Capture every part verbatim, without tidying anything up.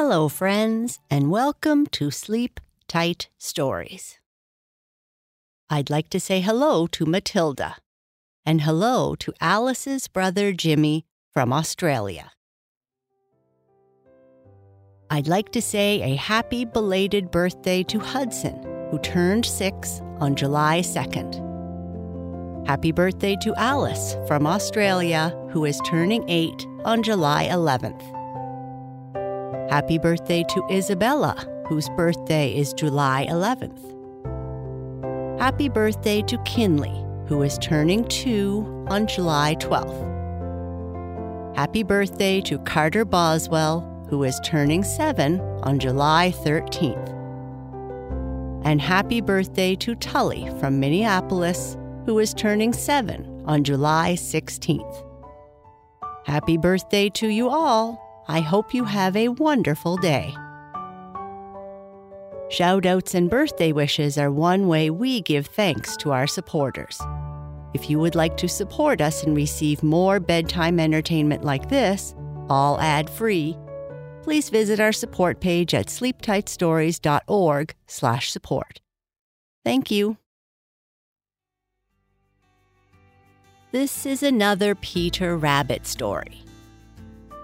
Hello, friends, and welcome to Sleep Tight Stories. I'd like to say hello to Matilda, and hello to Alice's brother Jimmy from Australia. I'd like to say a happy belated birthday to Hudson, who turned six on July second. Happy birthday to Alice from Australia, who is turning eight on July eleventh. Happy birthday to Isabella, whose birthday is July eleventh. Happy birthday to Kinley, who is turning two on July twelfth. Happy birthday to Carter Boswell, who is turning seven on July thirteenth. And happy birthday to Tully from Minneapolis, who is turning seven on July sixteenth. Happy birthday to you all. I hope you have a wonderful day. Shoutouts and birthday wishes are one way we give thanks to our supporters. If you would like to support us and receive more bedtime entertainment like this, all ad-free, please visit our support page at sleep tight stories dot org slash support. Thank you. This is another Peter Rabbit story.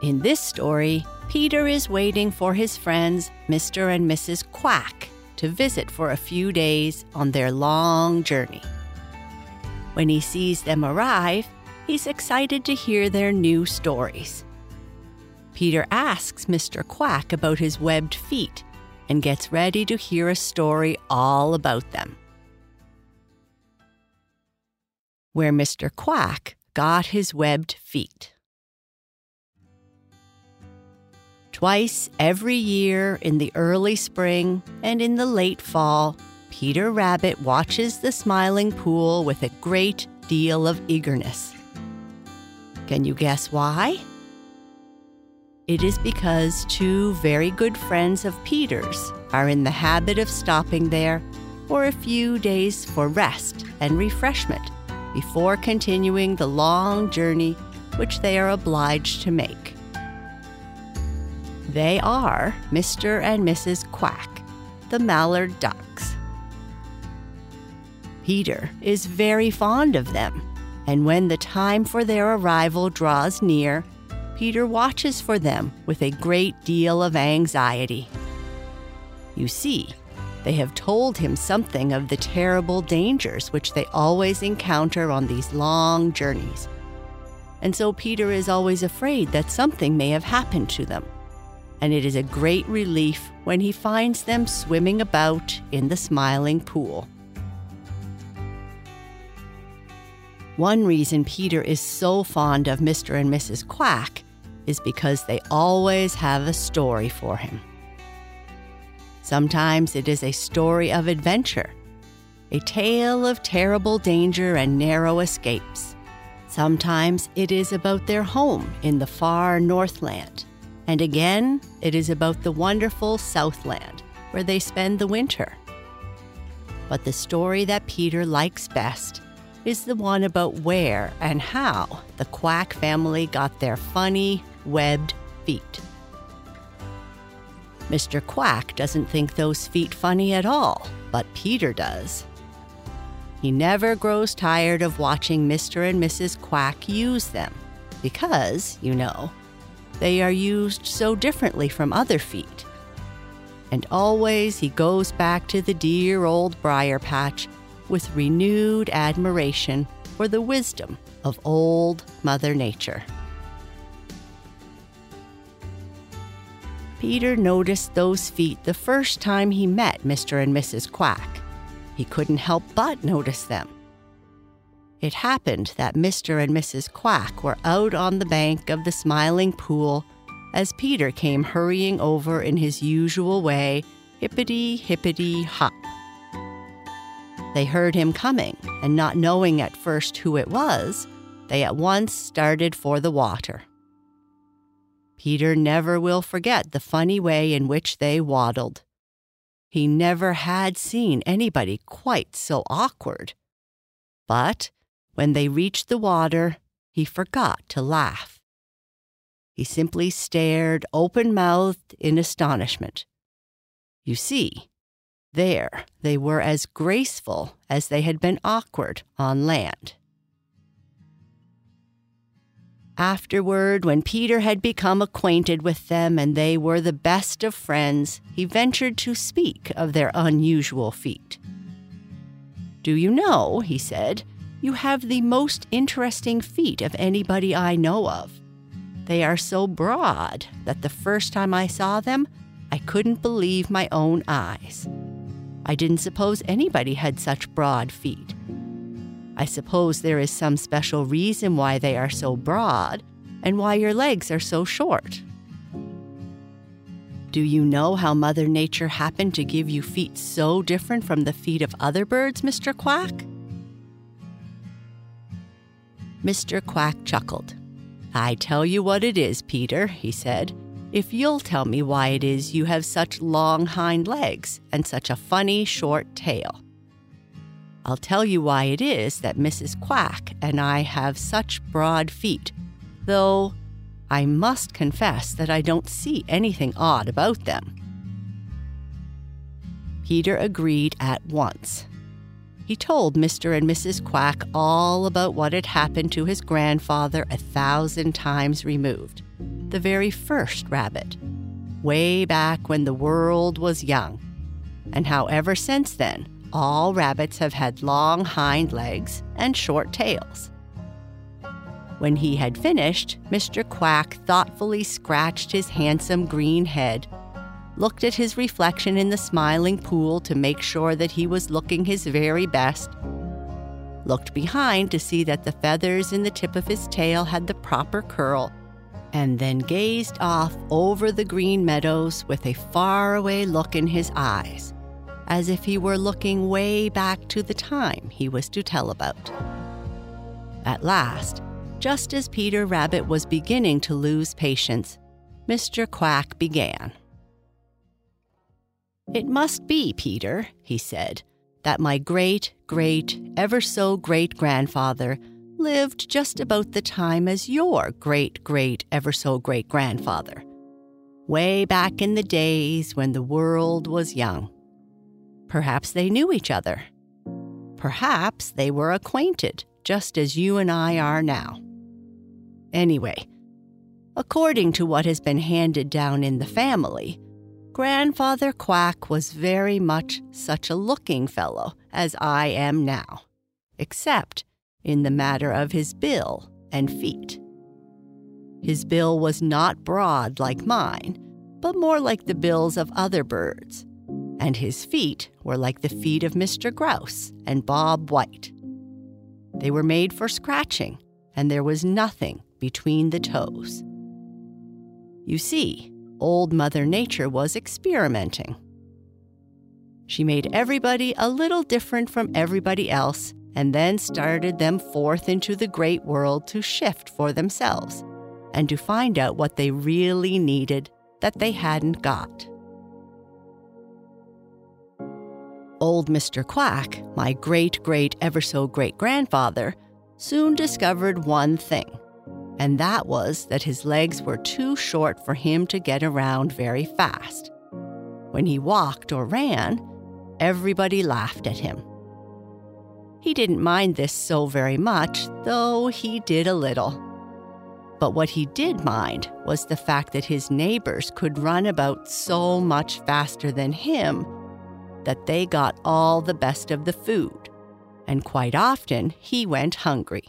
In this story, Peter is waiting for his friends, Mister and Missus Quack, to visit for a few days on their long journey. When he sees them arrive, he's excited to hear their new stories. Peter asks Mister Quack about his webbed feet and gets ready to hear a story all about them. Where Mister Quack got his webbed feet. Twice every year in the early spring and in the late fall, Peter Rabbit watches the Smiling Pool with a great deal of eagerness. Can you guess why? It is because two very good friends of Peter's are in the habit of stopping there for a few days for rest and refreshment before continuing the long journey which they are obliged to make. They are Mister and Missus Quack, the Mallard ducks. Peter is very fond of them, and when the time for their arrival draws near, Peter watches for them with a great deal of anxiety. You see, they have told him something of the terrible dangers which they always encounter on these long journeys, and so Peter is always afraid that something may have happened to them. And it is a great relief when he finds them swimming about in the Smiling Pool. One reason Peter is so fond of Mister and Missus Quack is because they always have a story for him. Sometimes it is a story of adventure, a tale of terrible danger and narrow escapes. Sometimes it is about their home in the far Northland. And again, it is about the wonderful Southland, where they spend the winter. But the story that Peter likes best is the one about where and how the Quack family got their funny, webbed feet. Mister Quack doesn't think those feet funny at all, but Peter does. He never grows tired of watching Mister and Missus Quack use them because, you know, they are used so differently from other feet. And always he goes back to the dear old briar patch with renewed admiration for the wisdom of old Mother Nature. Peter noticed those feet the first time he met Mister and Missus Quack. He couldn't help but notice them. It happened that Mister and Missus Quack were out on the bank of the Smiling Pool as Peter came hurrying over in his usual way, hippity-hippity-hop. They heard him coming, and not knowing at first who it was, they at once started for the water. Peter never will forget the funny way in which they waddled. He never had seen anybody quite so awkward. But when they reached the water, he forgot to laugh. He simply stared open-mouthed in astonishment. You see, there they were as graceful as they had been awkward on land. Afterward, when Peter had become acquainted with them and they were the best of friends, he ventured to speak of their unusual feat. Do you know, he said, you have the most interesting feet of anybody I know of. They are so broad that the first time I saw them, I couldn't believe my own eyes. I didn't suppose anybody had such broad feet. I suppose there is some special reason why they are so broad and why your legs are so short. Do you know how Mother Nature happened to give you feet so different from the feet of other birds, Mister Quack? Mister Quack chuckled. I tell you what it is, Peter, he said. If you'll tell me why it is you have such long hind legs and such a funny short tail. I'll tell you why it is that Missus Quack and I have such broad feet, though I must confess that I don't see anything odd about them. Peter agreed at once. He told Mister and Missus Quack all about what had happened to his grandfather a thousand times removed, the very first rabbit, way back when the world was young, and how ever since then, all rabbits have had long hind legs and short tails. When he had finished, Mister Quack thoughtfully scratched his handsome green head, looked at his reflection in the Smiling Pool to make sure that he was looking his very best, looked behind to see that the feathers in the tip of his tail had the proper curl, and then gazed off over the green meadows with a faraway look in his eyes, as if he were looking way back to the time he was to tell about. At last, just as Peter Rabbit was beginning to lose patience, Mister Quack began. It must be, Peter, he said, that my great, great, ever so great grandfather lived just about the time as your great, great, ever so great grandfather, way back in the days when the world was young. Perhaps they knew each other. Perhaps they were acquainted, just as you and I are now. Anyway, according to what has been handed down in the family, Grandfather Quack was very much such a looking fellow as I am now, except in the matter of his bill and feet. His bill was not broad like mine, but more like the bills of other birds, and his feet were like the feet of Mister Grouse and Bob White. They were made for scratching, and there was nothing between the toes. You see, old Mother Nature was experimenting. She made everybody a little different from everybody else, and then started them forth into the great world to shift for themselves, and to find out what they really needed that they hadn't got. Old Mister Quack, my great-great-ever-so-great-grandfather, soon discovered one thing, and that was that his legs were too short for him to get around very fast. When he walked or ran, everybody laughed at him. He didn't mind this so very much, though he did a little. But what he did mind was the fact that his neighbors could run about so much faster than him that they got all the best of the food, and quite often he went hungry.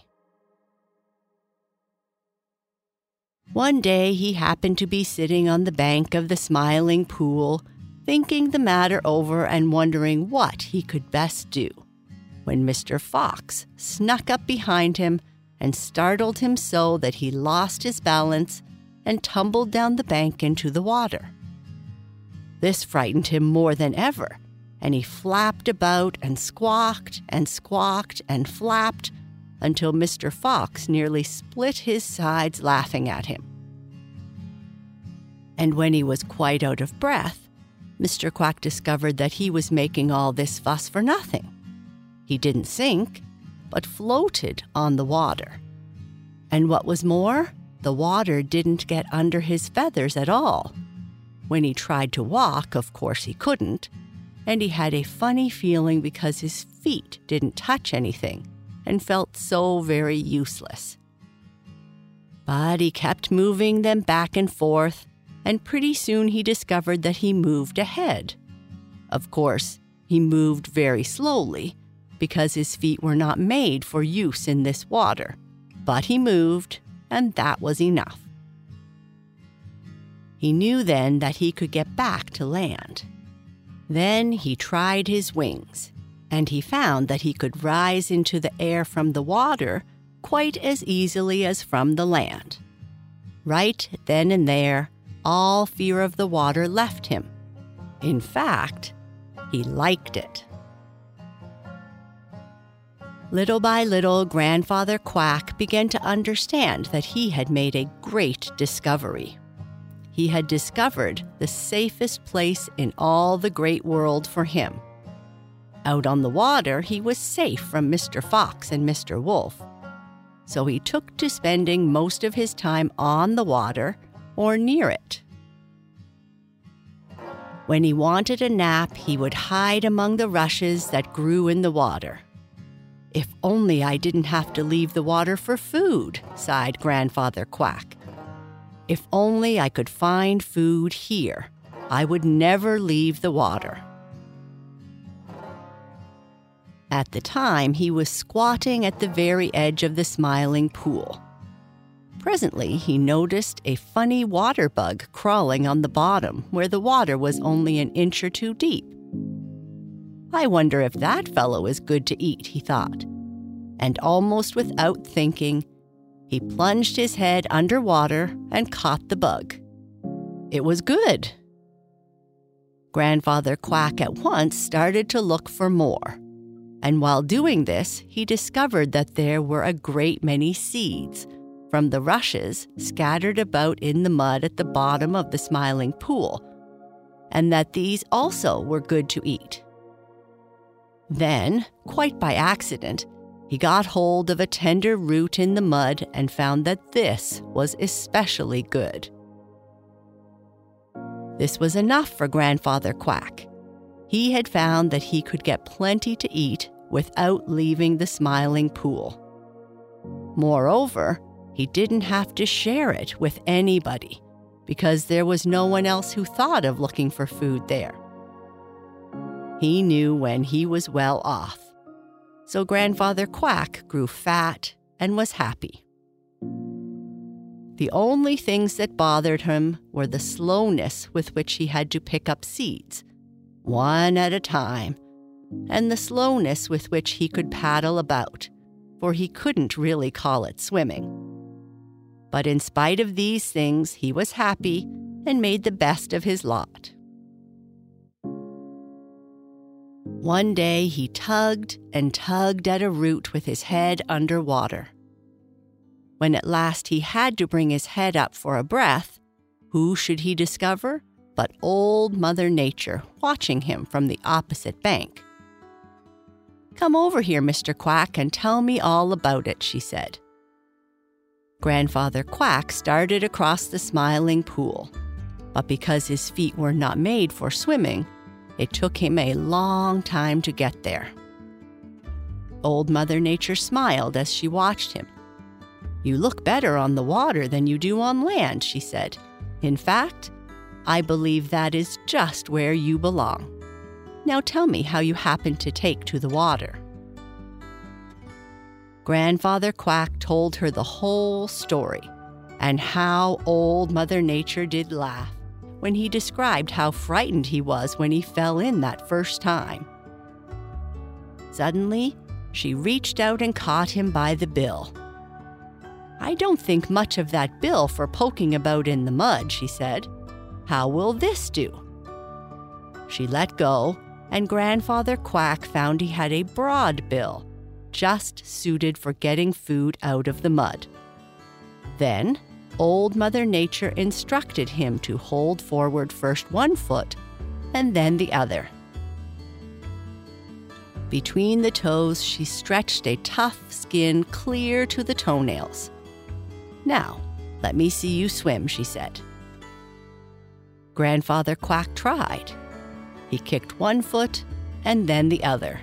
One day he happened to be sitting on the bank of the Smiling Pool, thinking the matter over and wondering what he could best do, when Mister Fox snuck up behind him and startled him so that he lost his balance and tumbled down the bank into the water. This frightened him more than ever, and he flapped about and squawked and squawked and flapped until Mister Fox nearly split his sides laughing at him. And when he was quite out of breath, Mister Quack discovered that he was making all this fuss for nothing. He didn't sink, but floated on the water. And what was more, The water didn't get under his feathers at all. When he tried to walk, of course he couldn't, and he had a funny feeling because his feet didn't touch anything and felt so very useless. But he kept moving them back and forth, and pretty soon he discovered that he moved ahead. Of course, he moved very slowly because his feet were not made for use in this water, but he moved, and that was enough. He knew then that he could get back to land. Then he tried his wings, and he found that he could rise into the air from the water quite as easily as from the land. Right then and there, all fear of the water left him. In fact, he liked it. Little by little, Grandfather Quack began to understand that he had made a great discovery. He had discovered the safest place in all the great world for him. Out on the water, he was safe from Mister Fox and Mister Wolf. So he took to spending most of his time on the water or near it. When he wanted a nap, he would hide among the rushes that grew in the water. "If only I didn't have to leave the water for food," sighed Grandfather Quack. "If only I could find food here, I would never leave the water." At the time, he was squatting at the very edge of the Smiling Pool. Presently, he noticed a funny water bug crawling on the bottom where the water was only an inch or two deep. "I wonder if that fellow is good to eat," he thought. And almost without thinking, he plunged his head underwater and caught the bug. It was good. Grandfather Quack at once started to look for more. And while doing this, he discovered that there were a great many seeds from the rushes scattered about in the mud at the bottom of the Smiling Pool, and that these also were good to eat. Then, quite by accident, he got hold of a tender root in the mud and found that this was especially good. This was enough for Grandfather Quack. He had found that he could get plenty to eat without leaving the Smiling Pool. Moreover, he didn't have to share it with anybody because there was no one else who thought of looking for food there. He knew when he was well off, so Grandfather Quack grew fat and was happy. The only things that bothered him were the slowness with which he had to pick up seeds, one at a time, and the slowness with which he could paddle about, for he couldn't really call it swimming. But in spite of these things, he was happy and made the best of his lot. One day he tugged and tugged at a root with his head under water. When at last he had to bring his head up for a breath, who should he discover but old Mother Nature watching him from the opposite bank. "Come over here, Mister Quack, and tell me all about it," she said. Grandfather Quack started across the Smiling Pool, but because his feet were not made for swimming, it took him a long time to get there. Old Mother Nature smiled as she watched him. "You look better on the water than you do on land," she said. "In fact, I believe that is just where you belong. Now tell me how you happened to take to the water." Grandfather Quack told her the whole story, and how old Mother Nature did laugh when he described how frightened he was when he fell in that first time. Suddenly, she reached out and caught him by the bill. "I don't think much of that bill for poking about in the mud," she said. "How will this do?" She let go, and Grandfather Quack found he had a broad bill, just suited for getting food out of the mud. Then, Old Mother Nature instructed him to hold forward first one foot and then the other. Between the toes, she stretched a tough skin clear to the toenails. "Now, "Let me see you swim," she said. Grandfather Quack tried. He kicked one foot and then the other,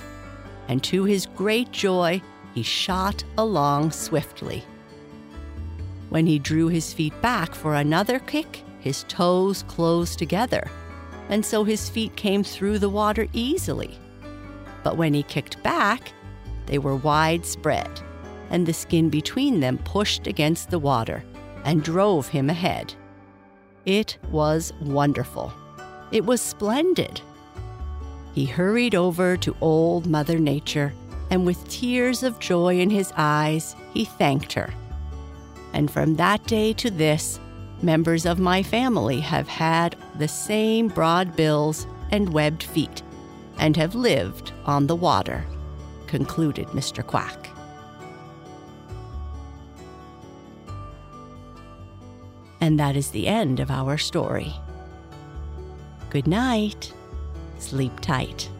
and to his great joy, he shot along swiftly. When he drew his feet back for another kick, his toes closed together, and so his feet came through the water easily. But when he kicked back, they were widespread, and the skin between them pushed against the water and drove him ahead. It was wonderful. It was splendid. He hurried over to old Mother Nature, and with tears of joy in his eyes, he thanked her. And from that day to this, members of my family have had the same broad bills and webbed feet, and have lived on the water," concluded Mister Quack. And that is the end of our story. Good night. Sleep tight.